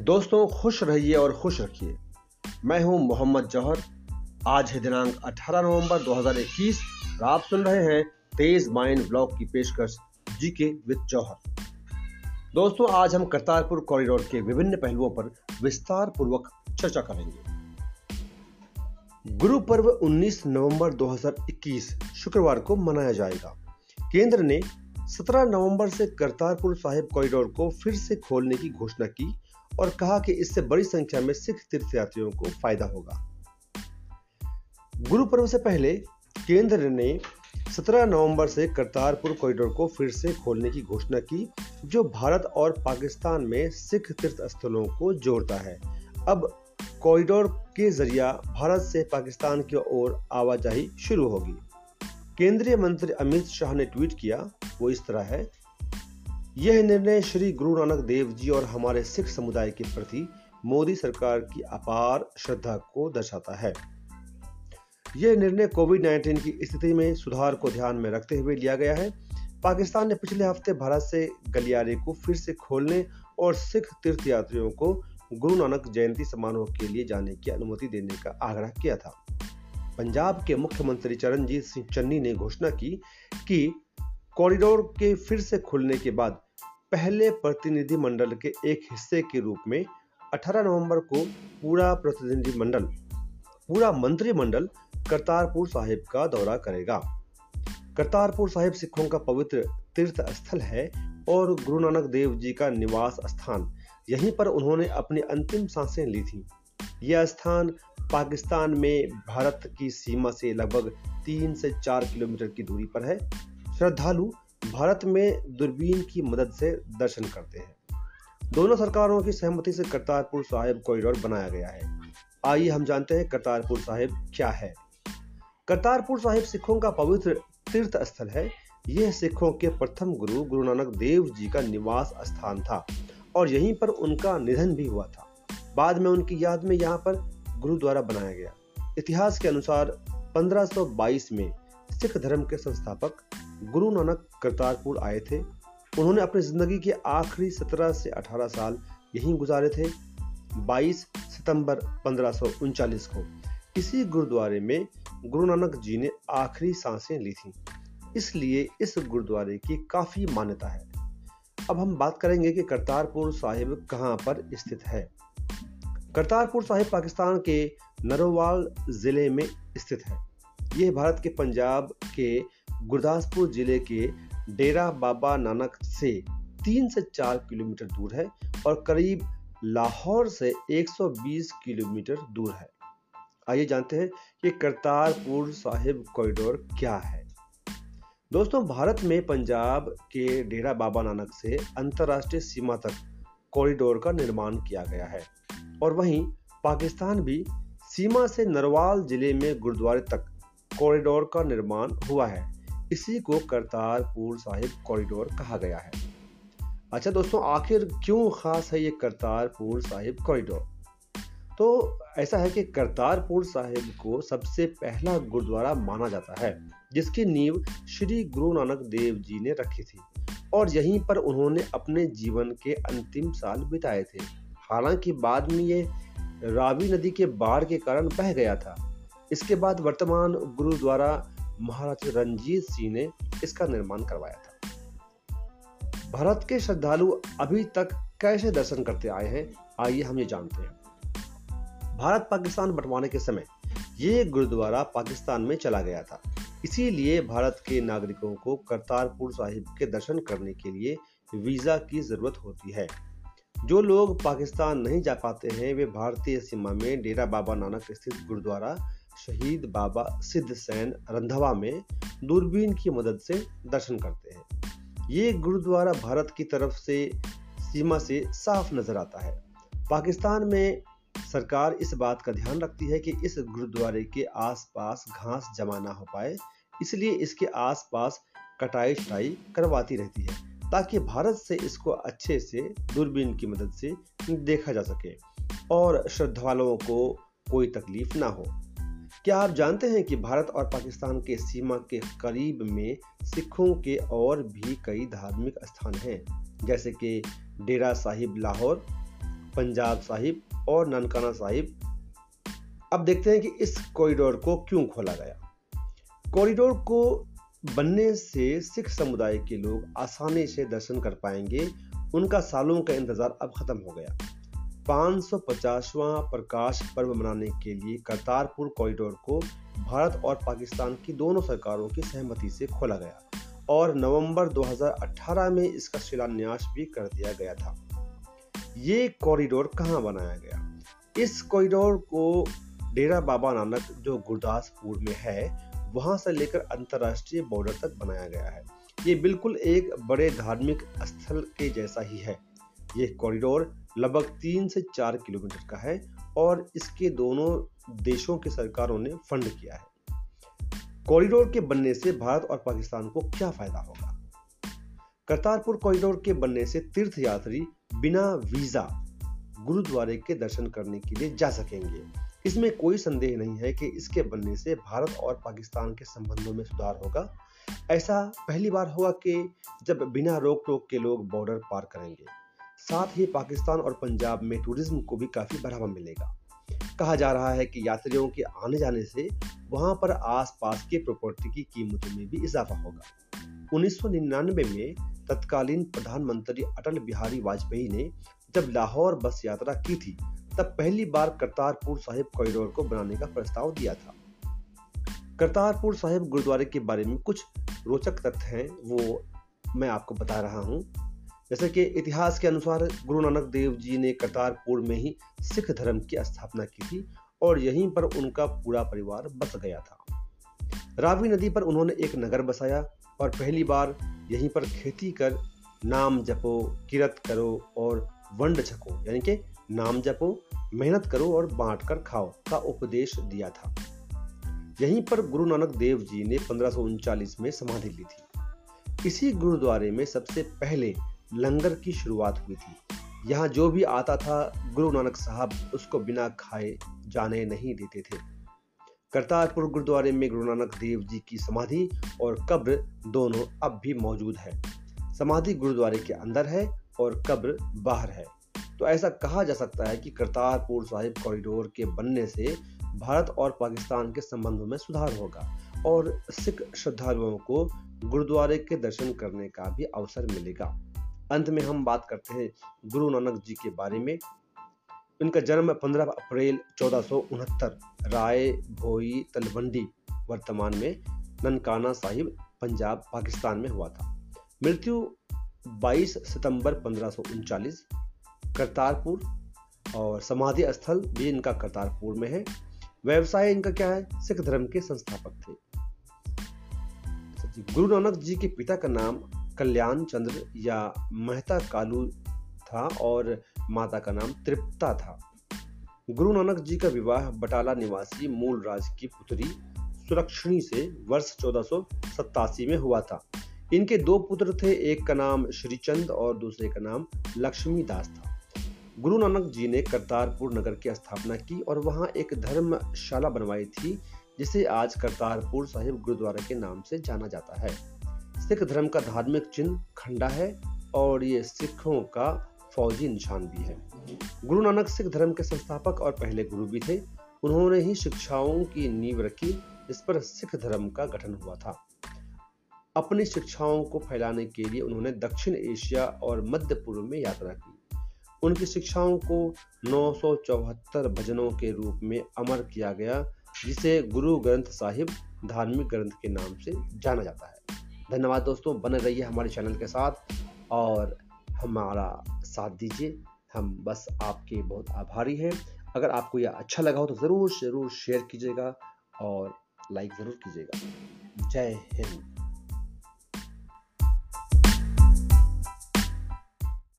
दोस्तों खुश रहिए और खुश रखिए। मैं हूं मोहम्मद जौहर। आज है दिनांक 18 नवंबर 2021 और आप सुन रहे हैं तेज माइंड ब्लॉग की पेशकश जीके विद जौहर। दोस्तों आज हम करतारपुर कॉरिडोर के विभिन्न पहलुओं पर विस्तार पूर्वक चर्चा करेंगे। गुरु पर्व 19 नवंबर 2021 शुक्रवार को मनाया जाएगा। केंद्र ने 17 नवंबर से करतारपुर साहिब कॉरिडोर को फिर से खोलने की घोषणा की और कहा कि इससे बड़ी संख्या में सिख तीर्थयात्रियों को फायदा होगा। गुरु पर्व से पहले केंद्र ने 17 नवंबर से करतारपुर कॉरिडोर को फिर से खोलने की घोषणा की, जो भारत और पाकिस्तान में सिख तीर्थ स्थलों को जोड़ता है। अब कॉरिडोर के जरिया भारत से पाकिस्तान की ओर आवाजाही शुरू होगी। केंद्रीय मंत्री अमित शाह ने ट्वीट किया, वो इस तरह है, यह निर्णय श्री गुरु नानक देव जी और हमारे सिख समुदाय के प्रति मोदी सरकार की अपार श्रद्धा को दर्शाता है। यह निर्णय कोविड-19 की स्थिति में सुधार को ध्यान में रखते हुए लिया गया है। पाकिस्तान ने पिछले हफ्ते भारत से गलियारे को फिर से खोलने और सिख तीर्थयात्रियों को गुरु नानक जयंती समारोह के लिए जाने की अनुमति देने का आग्रह किया था। पंजाब के मुख्यमंत्री चरणजीत सिंह चन्नी ने घोषणा की कि कॉरिडोर के फिर से खुलने के बाद पहले प्रतिनिधिमंडल के एक हिस्से के रूप में 18 नवंबर को पूरा मंत्रिमंडल करतारपुर साहिब का दौरा करेगा। करतारपुर साहिब सिखों का पवित्र तीर्थ स्थल है और गुरु नानक देव जी का निवास स्थान। यहीं पर उन्होंने अपनी अंतिम सांसें ली थी। यह स्थान पाकिस्तान में भारत की सीमा से लगभग 3 से 4 किलोमीटर की दूरी पर है। श्रद्धालु भारत में दूरबीन की मदद से दर्शन करते हैं। दोनों सरकारों की सहमति से करतारपुर साहिब कॉरिडोर बनाया गया है। आइए हम जानते हैं करतारपुर साहिब क्या है। करतारपुर साहिब सिखों का पवित्र तीर्थ स्थल है। यह सिखों के प्रथम गुरु नानक देव जी का निवास स्थान था और यहीं पर उनका निधन भी हुआ था। बाद में उनकी याद में यहाँ पर गुरुद्वारा बनाया गया। इतिहास के अनुसार 1522 में सिख धर्म के संस्थापक गुरु नानक करतारपुर आए थे। उन्होंने अपनी जिंदगी के आखिरी 17 से 18 साल यहीं गुजारे थे। 22 सितंबर 1539 को इसी गुरुद्वारे में गुरु नानक जी ने आखिरी सांसें ली थी, इसलिए इस गुरुद्वारे की काफी मान्यता है। अब हम बात करेंगे कि करतारपुर साहिब कहाँ पर स्थित है। करतारपुर साहिब पाकिस्तान के नरोवाल जिले में स्थित है। यह भारत के पंजाब के गुरदासपुर जिले के डेरा बाबा नानक से 3 से 4 किलोमीटर दूर है और करीब लाहौर से 120 किलोमीटर दूर है। आइए जानते हैं कि करतारपुर साहिब कॉरिडोर क्या है। दोस्तों भारत में पंजाब के डेरा बाबा नानक से अंतर्राष्ट्रीय सीमा तक कॉरिडोर का निर्माण किया गया है और वहीं पाकिस्तान भी सीमा से नरोवाल जिले में गुरुद्वारे तक कॉरिडोर का निर्माण हुआ है। इसी को करतारपुर साहिब कॉरिडोर कहा गया है। अच्छा दोस्तों, आखिर क्यों खास है ये करतारपुर साहिब कॉरिडोर? तो ऐसा है कि करतारपुर साहिब को सबसे पहला गुरुद्वारा माना जाता है, जिसकी नींव श्री गुरु नानक देव जी ने रखी थी और यहीं पर उन्होंने अपने जीवन के अंतिम साल बिताए थे। हालांकि बाद में ये रावी नदी के बाढ़ के कारण बह गया था। इसके बाद वर्तमान गुरुद्वारा महाराजा रणजीत सिंह ने इसका निर्माण करवाया था। भारत के श्रद्धालु अभी तक कैसे दर्शन करते आए हैं, आइए हम ये जानते हैं। भारत पाकिस्तान बंटवारे के समय ये गुरुद्वारा पाकिस्तान में चला गया था, इसीलिए भारत के नागरिकों को करतारपुर साहिब के दर्शन करने के लिए वीजा की जरूरत होती है। जो लोग पाकिस्तान नहीं जा पाते हैं वे भारतीय सीमा में डेरा बाबा नानक स्थित गुरुद्वारा शहीद बाबा सिद्ध सैन रंधवा में दूरबीन की मदद से दर्शन करते हैं। ये गुरुद्वारा भारत की तरफ से सीमा से साफ नजर आता है। पाकिस्तान में सरकार इस बात का ध्यान रखती है कि इस गुरुद्वारे के आसपास घास जमा ना हो पाए, इसलिए इसके आसपास कटाई छटाई करवाती रहती है ताकि भारत से इसको अच्छे से दूरबीन की मदद से देखा जा सके और श्रद्धालुओं को कोई तकलीफ ना हो। क्या आप जानते हैं कि भारत और पाकिस्तान के सीमा के करीब में सिखों के और भी कई धार्मिक स्थान हैं, जैसे कि डेरा साहिब लाहौर, पंजाब साहिब और ननकाना साहिब। अब देखते हैं कि इस कॉरिडोर को क्यों खोला गया। कॉरिडोर को बनने से सिख समुदाय के लोग आसानी से दर्शन कर पाएंगे, उनका सालों का इंतजार अब खत्म हो गया। 550वां प्रकाश पर्व मनाने के लिए करतारपुर कॉरिडोर को भारत और पाकिस्तान की दोनों सरकारों की सहमति से खोला गया और नवंबर 2018 में इसका शिलान्यास भी कर दिया गया था। ये कॉरिडोर कहाँ बनाया गया? इस कॉरिडोर को डेरा बाबा नानक जो गुरदासपुर में है वहाँ से लेकर अंतर्राष्ट्रीय बॉर्डर तक बनाया गया है। ये बिल्कुल एक बड़े धार्मिक स्थल के जैसा ही है। ये कॉरिडोर लगभग 3 से 4 किलोमीटर का है और इसके दोनों देशों की सरकारों ने फंड किया है। कॉरिडोर के बनने से भारत और पाकिस्तान को क्या फायदा होगा? करतारपुर कॉरिडोर के बनने से तीर्थ यात्री बिना वीजा गुरुद्वारे के दर्शन करने के लिए जा सकेंगे। इसमें कोई संदेह नहीं है कि इसके बनने से भारत और पाकिस्तान के संबंधों में सुधार होगा। ऐसा पहली बार होगा कि जब बिना रोक टोक के लोग बॉर्डर पार करेंगे। साथ ही पाकिस्तान और पंजाब में टूरिज्म को भी काफी बढ़ावा मिलेगा। कहा जा रहा है कि यात्रियों के आने जाने से वहां पर आसपास के प्रॉपर्टी की कीमतों में भी इजाफा होगा। 1999 में तत्कालीन प्रधानमंत्री अटल बिहारी वाजपेयी ने जब लाहौर बस यात्रा की थी तब पहली बार करतारपुर साहिब कॉरिडोर को बनाने का प्रस्ताव दिया था। करतारपुर साहिब गुरुद्वारे के बारे में कुछ रोचक तथ्य हैं, वो मैं आपको बता रहा हूँ। जैसे कि इतिहास के अनुसार गुरु नानक देव जी ने करतारपुर में ही सिख धर्म की स्थापना की थी और यहीं पर उनका पूरा परिवार बस गया था। रावी नदी पर उन्होंने एक नगर बसाया और पहली बार यहीं पर खेती कर नाम जपो, किरत करो और वंड छको, यानी कि नाम जपो, मेहनत करो और बांट कर खाओ का उपदेश दिया था। यहीं पर गुरु नानक देव जी ने 1539 में समाधि ली थी। इसी गुरुद्वारे में सबसे पहले लंगर की शुरुआत हुई थी। यहाँ जो भी आता था गुरु नानक साहब उसको बिना खाए जाने नहीं देते थे। करतारपुर गुरुद्वारे में गुरु नानक देव जी की समाधि और कब्र दोनों अब भी मौजूद है। समाधि गुरुद्वारे के अंदर है और कब्र बाहर है। तो ऐसा कहा जा सकता है कि करतारपुर साहिब कॉरिडोर के बनने से भारत और पाकिस्तान के संबंधों में सुधार होगा और सिख श्रद्धालुओं को गुरुद्वारे के दर्शन करने का भी अवसर मिलेगा। अंत में हम बात करते हैं गुरु नानक जी के बारे में। इनका जन्म 15 अप्रैल 1469 राय भोई तलवंडी वर्तमान में ननकाना साहिब पंजाब पाकिस्तान में हुआ था। मृत्यु 22 सितंबर 1539 करतारपुर और समाधि स्थल भी इनका करतारपुर में है। व्यवसाय इनका क्या है? सिख धर्म के संस्थापक थे। गुरु नानक जी के पिता का नाम कल्याण चंद्र या मेहता कालू था और माता का नाम तृप्ता था। गुरु नानक जी का विवाह बटाला निवासी मूलराज की पुत्री सुरक्षणी से वर्ष 1487 में हुआ था। इनके 2 पुत्र थे, एक का नाम श्रीचंद और दूसरे का नाम लक्ष्मी दास था। गुरु नानक जी ने करतारपुर नगर की स्थापना की और वहां एक धर्मशाला बनवाई थी जिसे आज करतारपुर साहिब गुरुद्वारा के नाम से जाना जाता है। सिख धर्म का धार्मिक चिन्ह खंडा है और ये सिखों का फौजी निशान भी है। गुरु नानक सिख धर्म के संस्थापक और पहले गुरु भी थे। उन्होंने ही शिक्षाओं की नींव रखी जिस पर सिख धर्म का गठन हुआ था। अपनी शिक्षाओं को फैलाने के लिए उन्होंने दक्षिण एशिया और मध्य पूर्व में यात्रा की। उनकी शिक्षाओं को 974 भजनों के रूप में अमर किया गया जिसे गुरु ग्रंथ साहिब धार्मिक ग्रंथ के नाम से जाना जाता है। धन्यवाद दोस्तों, बने रहिए हमारे चैनल के साथ और हमारा साथ दीजिए। हम बस आपके बहुत आभारी हैं। अगर आपको यह अच्छा लगा हो तो ज़रूर शेयर कीजिएगा और लाइक ज़रूर कीजिएगा। जय हिंद।